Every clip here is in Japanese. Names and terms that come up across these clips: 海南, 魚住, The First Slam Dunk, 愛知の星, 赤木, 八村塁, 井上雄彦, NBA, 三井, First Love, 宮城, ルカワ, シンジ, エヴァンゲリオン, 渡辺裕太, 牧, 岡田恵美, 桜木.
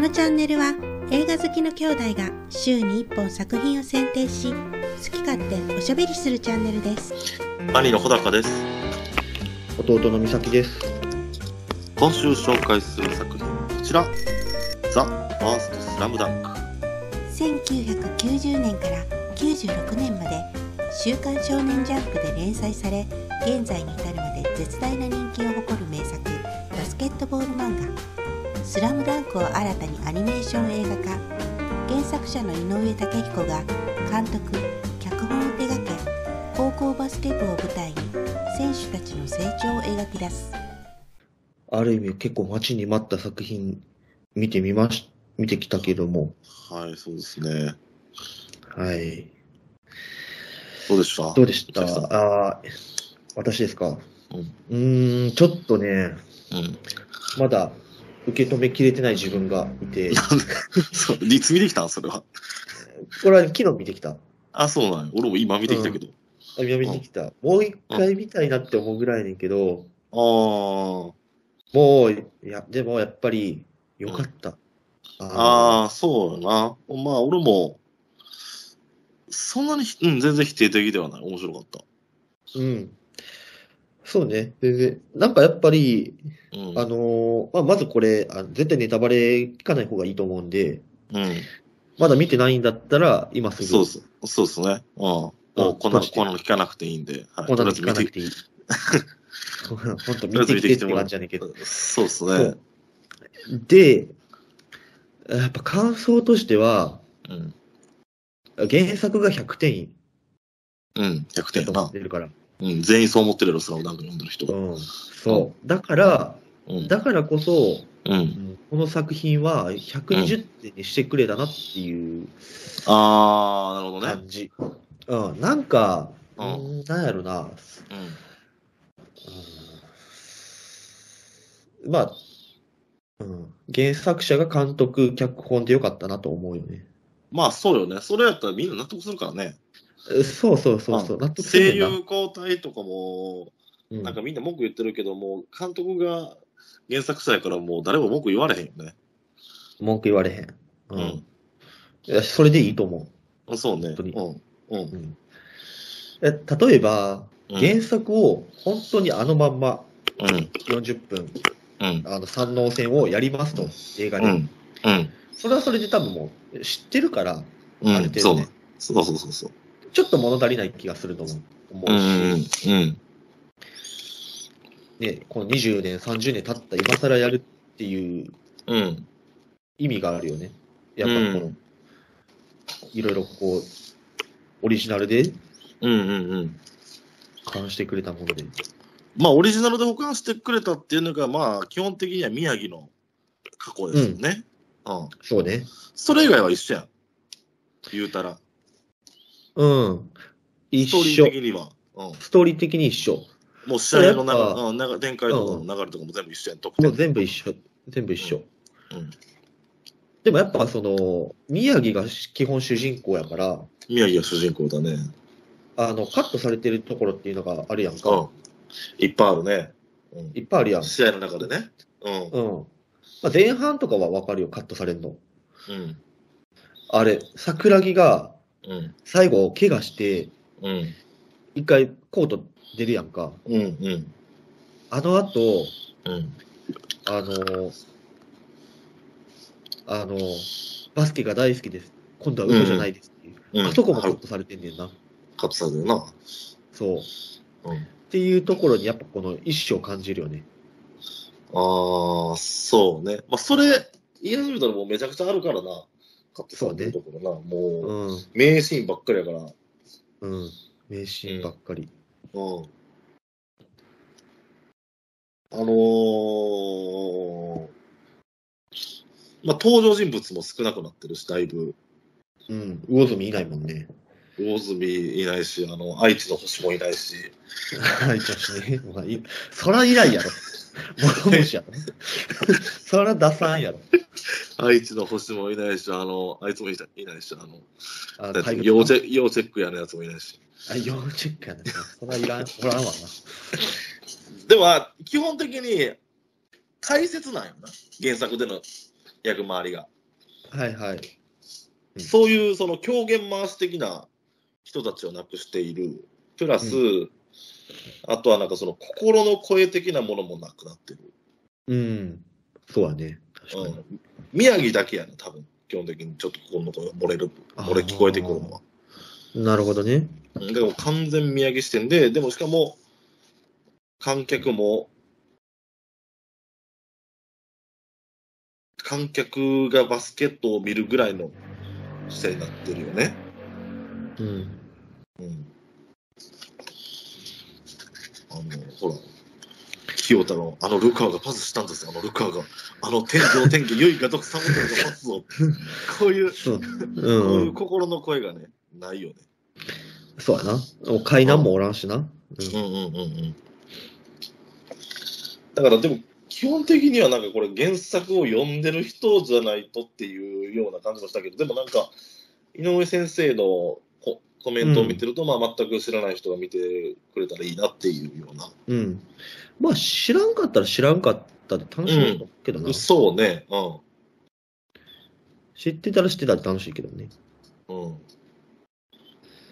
のチャンネルは映画好きの兄弟が週に1本作品を選定し、好き勝手おしゃべりするチャンネルです。兄の穂高です。弟の美咲です。今週紹介する作品はこちら、 The First Slam Dunk。 1990年から96年まで週刊少年ジャンプで連載され、現在に至るまで絶大な人気を誇る名作、バスケットボール漫画スラムダンクを新たにアニメーション映画化。原作者の井上雄彦が監督・脚本を手掛け、高校バスケ部を舞台に選手たちの成長を描き出す。ある意味結構待ちに待った作品見てきたけども、はい、そうですね。はい、どうでしたあ、私ですか。ちょっとね、まだ受け止めきれてない自分がいて。そう、いつ見てきたんそれは。これは昨日見てきた。あ、そうなん。俺も今見てきたけど。今見てきた。もう一回見たいなって思うぐらいねんけど。もう、いや、でもやっぱり良かった。そうだな。まあ、俺も、そんなに、全然否定的ではない。面白かった。そうね。なんかやっぱり、まずこれ、絶対ネタバレ聞かない方がいいと思うんで、まだ見てないんだったら、今すぐ。そうですね。もうこんなの聞かなくていいんで。こんなの聞かなくていい。ほんと見てきてってもらうんじゃねえけど。そうですね。で、やっぱ感想としては、原作が100点。100点だな。出るから。全員そう思ってるよ、スラムダンク読んでる人が。そう。だからこそ、この作品は120点にしてくれたなっていう感じ。なんか、なんやろな。まあ、原作者が監督、脚本でよかったなと思うよね。まあ、そうよね。それやったらみんな納得するからね。そう。声優交代とかも、なんかみんな文句言ってるけども、監督が原作者やからもう誰も文句言われへんよね。文句言われへん。それでいいと思う。そうね。例えば、原作を本当にあのまんま、40分、三能戦をやりますと、映画で。それはそれで多分もう知ってるから、ある程度ね。そう。ちょっと物足りない気がすると思うし、この20年、30年経った今更やるっていう意味があるよね。やっぱこの、いろいろこう、オリジナルで保管してくれたもので。まあ、オリジナルで保管してくれたっていうのが、まあ、基本的には宮城の過去ですよね。そうね。それ以外は一緒やん。言うたら。一緒。ストーリー的には。ストーリー的に一緒。もう試合の展開とかの流れとかも全部一緒やん。もう全部一緒。でもやっぱその、宮城が基本主人公やから。宮城が主人公だね。カットされてるところっていうのがあるやんか。いっぱいあるね。試合の中でね。前半とかはわかるよ、カットされるの。あれ、桜木が、最後、怪我して、一回コート出るやんか。あの後、バスケが大好きです。今度は嘘じゃないですっていう。あそこもカットされてんねんな。カットされてるな。そう。っていうところに、やっぱこの意思を感じるよね。そうね。まあ、それ、言い始めたらもうめちゃくちゃあるからな。そうね。もう、名シーンばっかりやから。名シーンばっかり。登場人物も少なくなってるし、だいぶ。魚住いないもんね。魚住いないし、愛知の星もいないし。愛知の星ね。そら以来やろ。物虫やろ。そら出さんやろ。愛知の星もいないし、あいつもいないし、要チェックやのやつもいないし。要チェックやのやつ、それはいらん、おらんわな。では、基本的に、解説なんやな、原作での役回りが。はいはい。うん、そういうその狂言回し的な人たちをなくしている。プラス、うん、あとはなんかその心の声的なものもなくなってる。うん。そうはね。確かに。うん、宮城だけやね、多分。基本的にちょっと心の声が漏れ聞こえてくるのは。なるほどね。でも完全宮城視点で、でもしかも観客がバスケットを見るぐらいの視点になってるよね。うん。うん。ほら、清田のルカワがパスしたんですよ。ルカワが天気唯我独尊がパスをこういう心の声がねないよね。そうやな。海南もおらんしな。うんうんうんうん。だからでも基本的にはなんかこれ原作を読んでる人じゃないとっていうような感じがしたけど、でもなんか井上先生のコメントを見てると、まあ全く知らない人が見てくれたらいいなっていうような。うん。まあ知らんかったら知らんかったで楽しいんだけどな。そうね。うん。知ってたら知ってたら楽しいけどね。うん。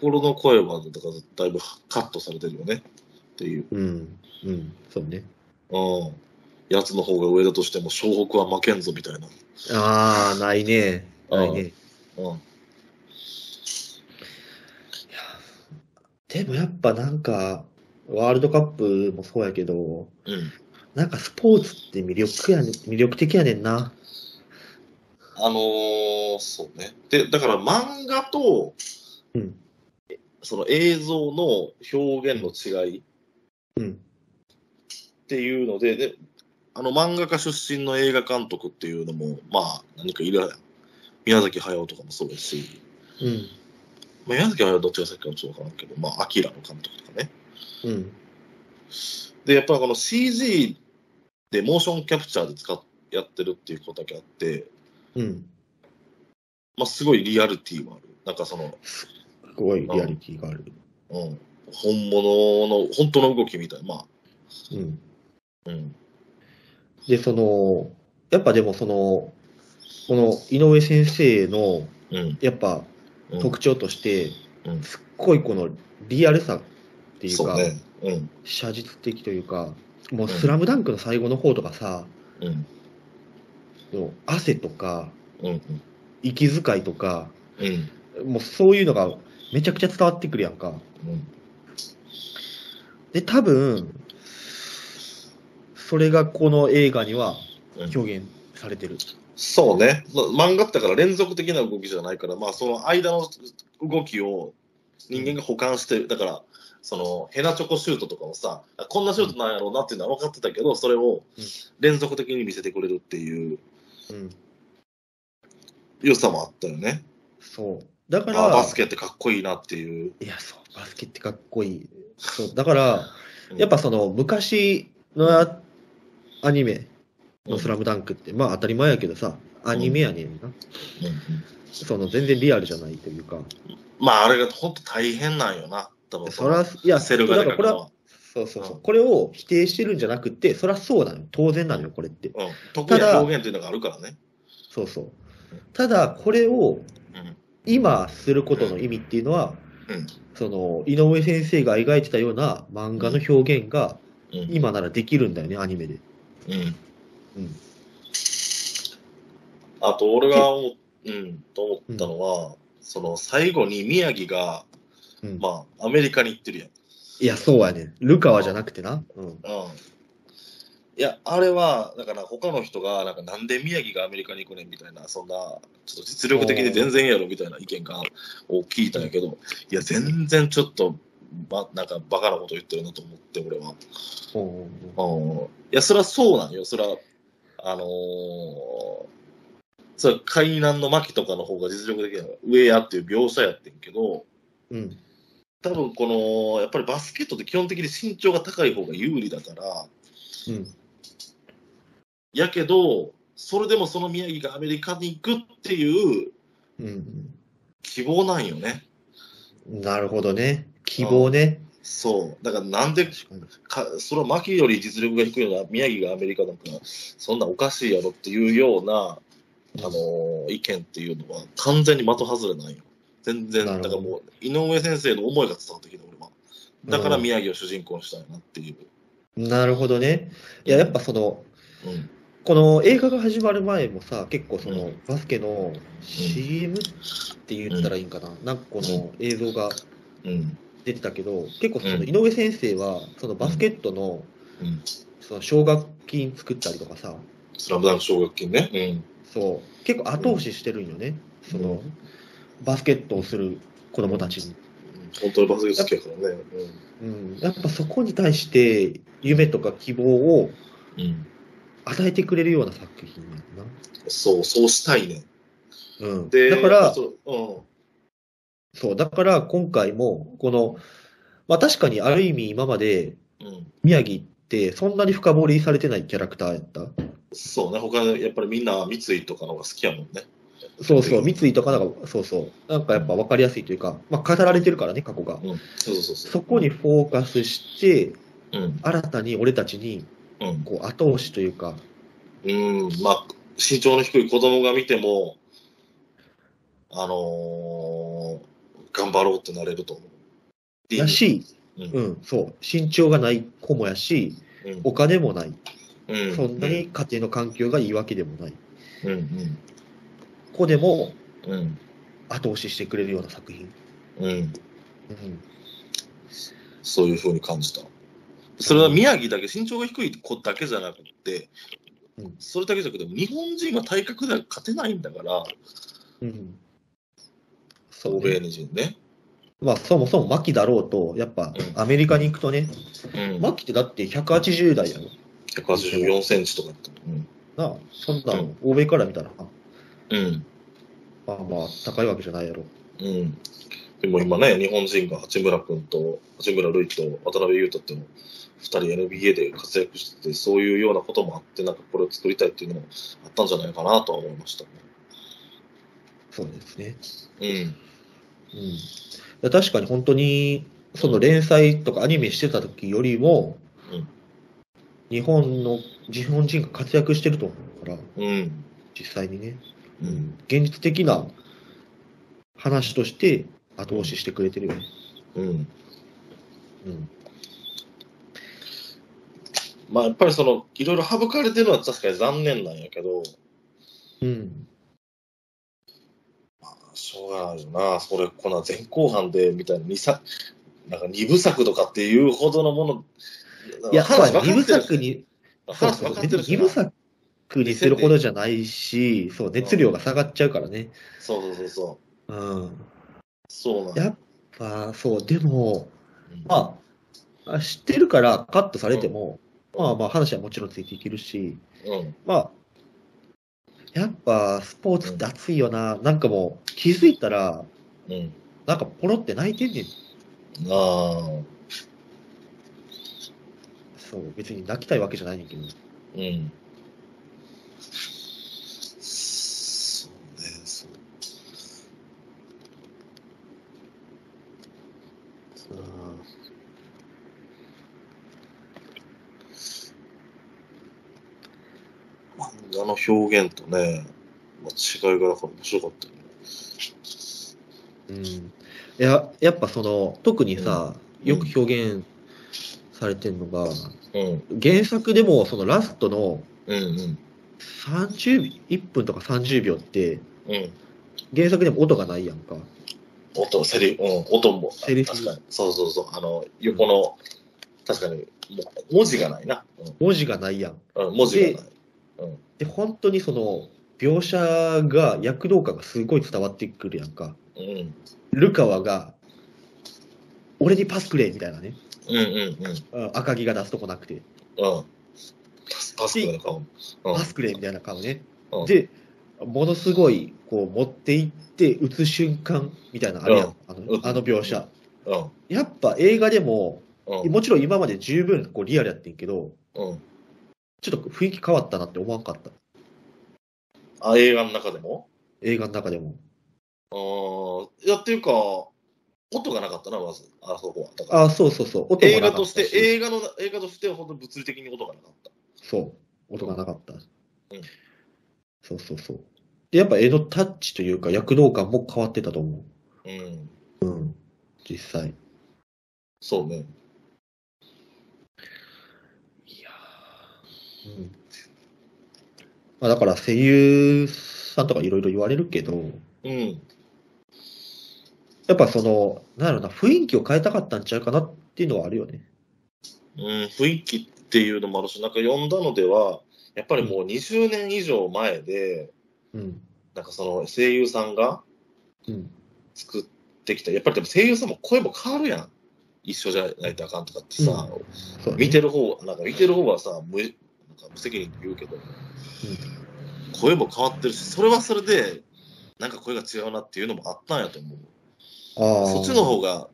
心の声はだからだいぶカットされてるよねっていう。うん。うん。そうね。うん。やつの方が上だとしても湘北は負けんぞみたいな。ああ、ないね。ないね。うん。でもやっぱなんか、ワールドカップもそうやけど、うん、なんかスポーツって魅力的やねんな。そうね。で、だから漫画と、うん、その映像の表現の違いっていうので、で漫画家出身の映画監督っていうのも、まあ、何かいるやん。宮崎駿とかもそうですし。うん宮崎はどっちが先かもそうかなけど、まあ、アキラの監督とかね。うん。で、やっぱりこの CG でモーションキャプチャーでやってるっていうことだけあって、うん。まあ、すごいリアリティもある。なんかすごいリアリティがある。うん。本当の動きみたいな。まあ。うん。うん。で、やっぱでもこの井上先生の、うん、やっぱ、特徴として、うん、すっごいこのリアルさっていうか、ねうん、写実的というか、もうスラムダンクの最後の方とかさ、うん、汗とか、うん、息遣いとか、うん、もうそういうのがめちゃくちゃ伝わってくるやんか。うん、で、多分、それがこの映画には表現されてる。うんそうね。漫画だから連続的な動きじゃないから、まあその間の動きを人間が補完して、だから、ヘナチョコシュートとかもさ、こんなシュートなんやろうなっていうのは分かってたけど、それを連続的に見せてくれるっていう、良さもあったよね。そう。だから、バスケってかっこいいなっていう。いや、そう、バスケってかっこいい。そう。だから、やっぱ昔のアニメ、スラムダンクって、まあ当たり前やけどさ、アニメやねんな。うん、全然リアルじゃないというか。まああれが本当大変なんよな、多分。いや、セルがね、これは。そうそうそう。これを否定してるんじゃなくて、そりゃそうなの。当然なのよ、これって。うん。特に表現っていうのがあるからね。そうそう。ただ、これを今することの意味っていうのは、井上先生が描いてたような漫画の表現が、今ならできるんだよね、アニメで。うん。うん、あと俺がと思ったのは、最後に宮城が、まあアメリカに行ってるやん。いやそうやね。ルカワじゃなくてな。いやあれはだから他の人がなんで宮城がアメリカに行くねんみたいなそんなちょっと実力的に全然やろみたいな意見を聞いたんやけど、いや全然ちょっと。なんかバカなこと言ってるなと思って俺は。いやそりゃそうなんよ。そりゃそれ海南の牧とかの方が実力的な上やっていう描写やってんけど、多分やっぱりバスケットって基本的に身長が高い方が有利だから、やけどそれでもその宮城がアメリカに行くっていう希望なんよね。なるほどね。希望ね。そう。だからなんでそれは牧より実力が低いのは宮城がアメリカなんかそんなおかしいやろっていうような意見っていうのは完全に的外れないよ。全然、だからもう井上先生の思いが伝わってきた俺は。だから宮城を主人公にしたいなっていう。なるほどね。いや、やっぱその、うん、この映画が始まる前もさ、結構その、うん、バスケの CM って言ったらいいんかな、うん、なんかこの映像が出てたけど、うん、結構その井上先生はそのバスケットの、うん、その奨学金作ったりとかさ、スラムダンク奨学金ね、うん、そう結構後押ししてるんよね、うん、そのバスケットをする子供たちに。本当にバスケット好きやからね。うん、やっぱそこに対して夢とか希望を与えてくれるような作品なんだな。そう、そうしたいね。うん。で、だから、そう、だから今回も、この、まあ確かにある意味今まで、宮城ってそんなに深掘りされてないキャラクターやった。そうね、他のやっぱりみんな三井とかの方が好きやもんね。そうそう、三井とかなんか、そうそう、なんかやっぱ分かりやすいというか、まあ、語られてるからね、過去が。うん、そうそうそう。そこにフォーカスして、うん、新たに俺たちに、こう、後押しというか。まあ、身長の低い子供が見ても、頑張ろうってなれると思う。やし、うん、そう、身長がない子もやし、お金もない。そんなに家庭の環境がいいわけでもない。ここでも後押ししてくれるような作品、そういうふうに感じた。それは宮城だけ、身長が低い子だけじゃなくて、それだけじゃなくて日本人は体格では勝てないんだから、欧米人ね。まあそもそも牧だろうと、やっぱアメリカに行くとね、牧ってだって180代やろ、184センチとかってなあ、そんなの欧米から見たらまあまあ高いわけじゃないやろ。でも今ね、日本人が八村塁と渡辺裕太っていうの2人 NBA で活躍してて、そういうようなこともあって、なんかこれを作りたいっていうのもあったんじゃないかなとは思いましたね。そうですね。確かに本当にその連載とかアニメしてた時よりも、日本人が活躍してると思うから、実際にね。現実的な話として後押ししてくれてるよね。まあやっぱりそのいろいろ省かれてるのは確かに残念なんやけど、まあしょうがないよな。それこの前後半でみたいな2部作とかっていうほどのもの、いや2部作ににするほどじゃないし、そう、熱量が下がっちゃうからね。そうなんやっぱ、そう、でも、まあ、知ってるからカットされても、まあまあ話はもちろんついていけるし、まあ、やっぱスポーツって熱いよな。なんかもう気づいたら、なんかポロって泣いてんねん。そう、別に泣きたいわけじゃないねんけど。漫画の表現とね、違いがだから面白かったよね。やっぱその特にさ、よく表現されてるのが、原作でもそのラストの1分とか30秒って、原作でも音がないやんか。音も確かに、横の確かに文字がないな。文字がないやん。で本当にその描写が、躍動感がすごい伝わってくるやんか。ルカワが俺にパスくれみたいなね。赤木が出すとこなくて、パスくれみたいな顔ね。でものすごいこう持っていって打つ瞬間みたいなあれやん、あの描写。やっぱ映画でももちろん今まで十分こうリアルやってんけど、ちょっと雰囲気変わったなって思わんかった。映画の中でも？映画の中でも。いや、っていうか、音がなかったな、まず、あそこは。だからそう。音もなかったし。映画としては本当に物理的に音がなかった。そう、音がなかった。そう。で、やっぱ絵のタッチというか躍動感も変わってたと思う。うん。うん。実際。そうね。いやー。うん。まあだから声優さんとかいろいろ言われるけど、うん。やっぱその、なんだろうな、雰囲気を変えたかったんちゃうかなっていうのはあるよね。うん、雰囲気っていうのもあるし、なんか読んだのでは、やっぱりもう20年以上前で、うん、なんかその声優さんが作ってきた、やっぱりでも声優さんも声も変わるやん。一緒じゃないとあかんとかってさ、うん、見てる方はさ、無責任って言うけど、うん、声も変わってるし、それはそれで、なんか声が違うなっていうのもあったんやと思う。あ、そっちの方が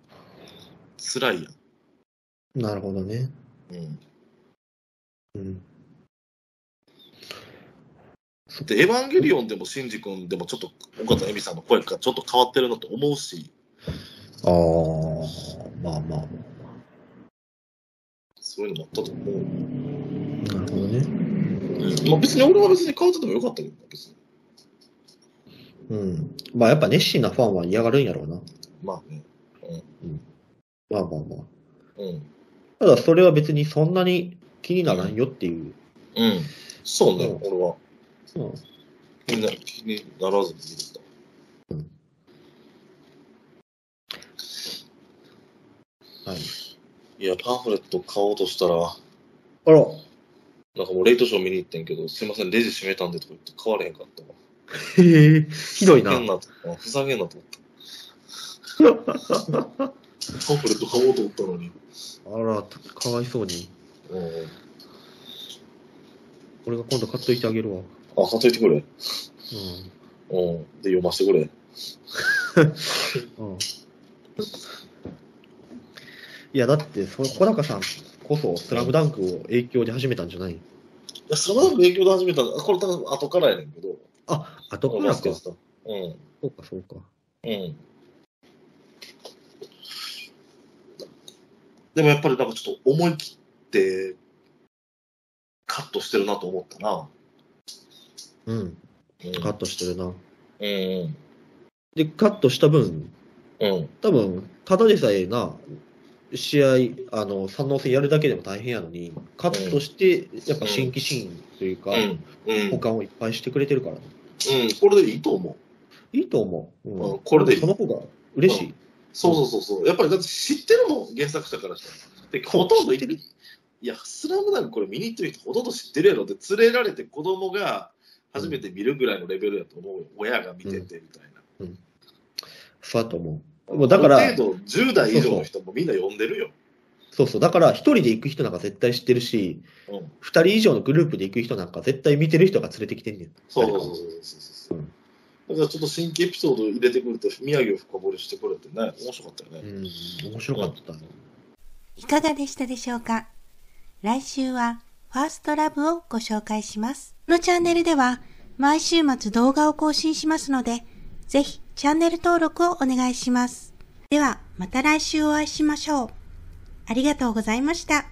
辛いやん。なるほどね。うん。うん。で、エヴァンゲリオンでもシンジ君でもちょっと岡田恵美さんの声がちょっと変わってるのと思うし。ああ、まあまあ。そういうのもあったと思う。なるほどね。うん、まあ別に俺は別に変わっててもよかったけどな、別に。うん。まあやっぱ熱心なファンは嫌がるんやろうな。まあね。うん。うん、まあまあまあ。うん。ただそれは別にそんなに気にならんよっていう。うん。うん、そうね、うん、俺は。うん。みんな気にならずに見てた。うん。はい。いや、パンフレット買おうとしたら。あら。なんかもうレイトショー見に行ってんけど、すいません、レジ閉めたんでとか言って買われへんかったわ。へえ、ひどいな。ふざけんなと思った。パンフレット買おうと思ったのに。あら、かわいそうに。うん。俺が今度買っといてあげるわ。あ、買っといてくれ。うん。うん。で、読ませてくれ。うん。いや、だって、小高さんこそ、スラムダンクを影響で始めたんじゃない？いや、スラムダンク影響で始めたんだ。これ多分後からやねんけど。あ、後からか。うん。そうか、そうか。うん。でもやっぱりなんかちょっと思い切って、カットしてるなと思ったな。うん。カットしてるな。うん。で、カットした分、うん、多分、ただでさえな、試合、三能戦やるだけでも大変やのに、カットして、やっぱ新規シーンというか、補完をいっぱいしてくれてるから、ね。うん、これでいいと思う。いいと思う。うん、うん、これでいい。その方が嬉しい。うん、そう。やっぱり、だって知ってるもん、原作者からしたら。で、ほとんど言ってる。いや、スラムダンクこれ見に行ってる人ほとんど知ってるやろって連れられて子供が初めて見るぐらいのレベルやと思う、うん、親が見ててみたいな。うん、そうだと思う。もうだから、ある程度10代以上の人もみんな呼んでるよ。そう、だから1人で行く人なんか絶対知ってるし、うん、2人以上のグループで行く人なんか絶対見てる人が連れてきてんねん。そう。うん、だからちょっと新規エピソード入れてくると宮城を深掘りしてくれてね、面白かったよね。うん、面白かった、うん。いかがでしたでしょうか。来週はファーストラブをご紹介します。このチャンネルでは毎週末動画を更新しますので、ぜひチャンネル登録をお願いします。ではまた来週お会いしましょう。ありがとうございました。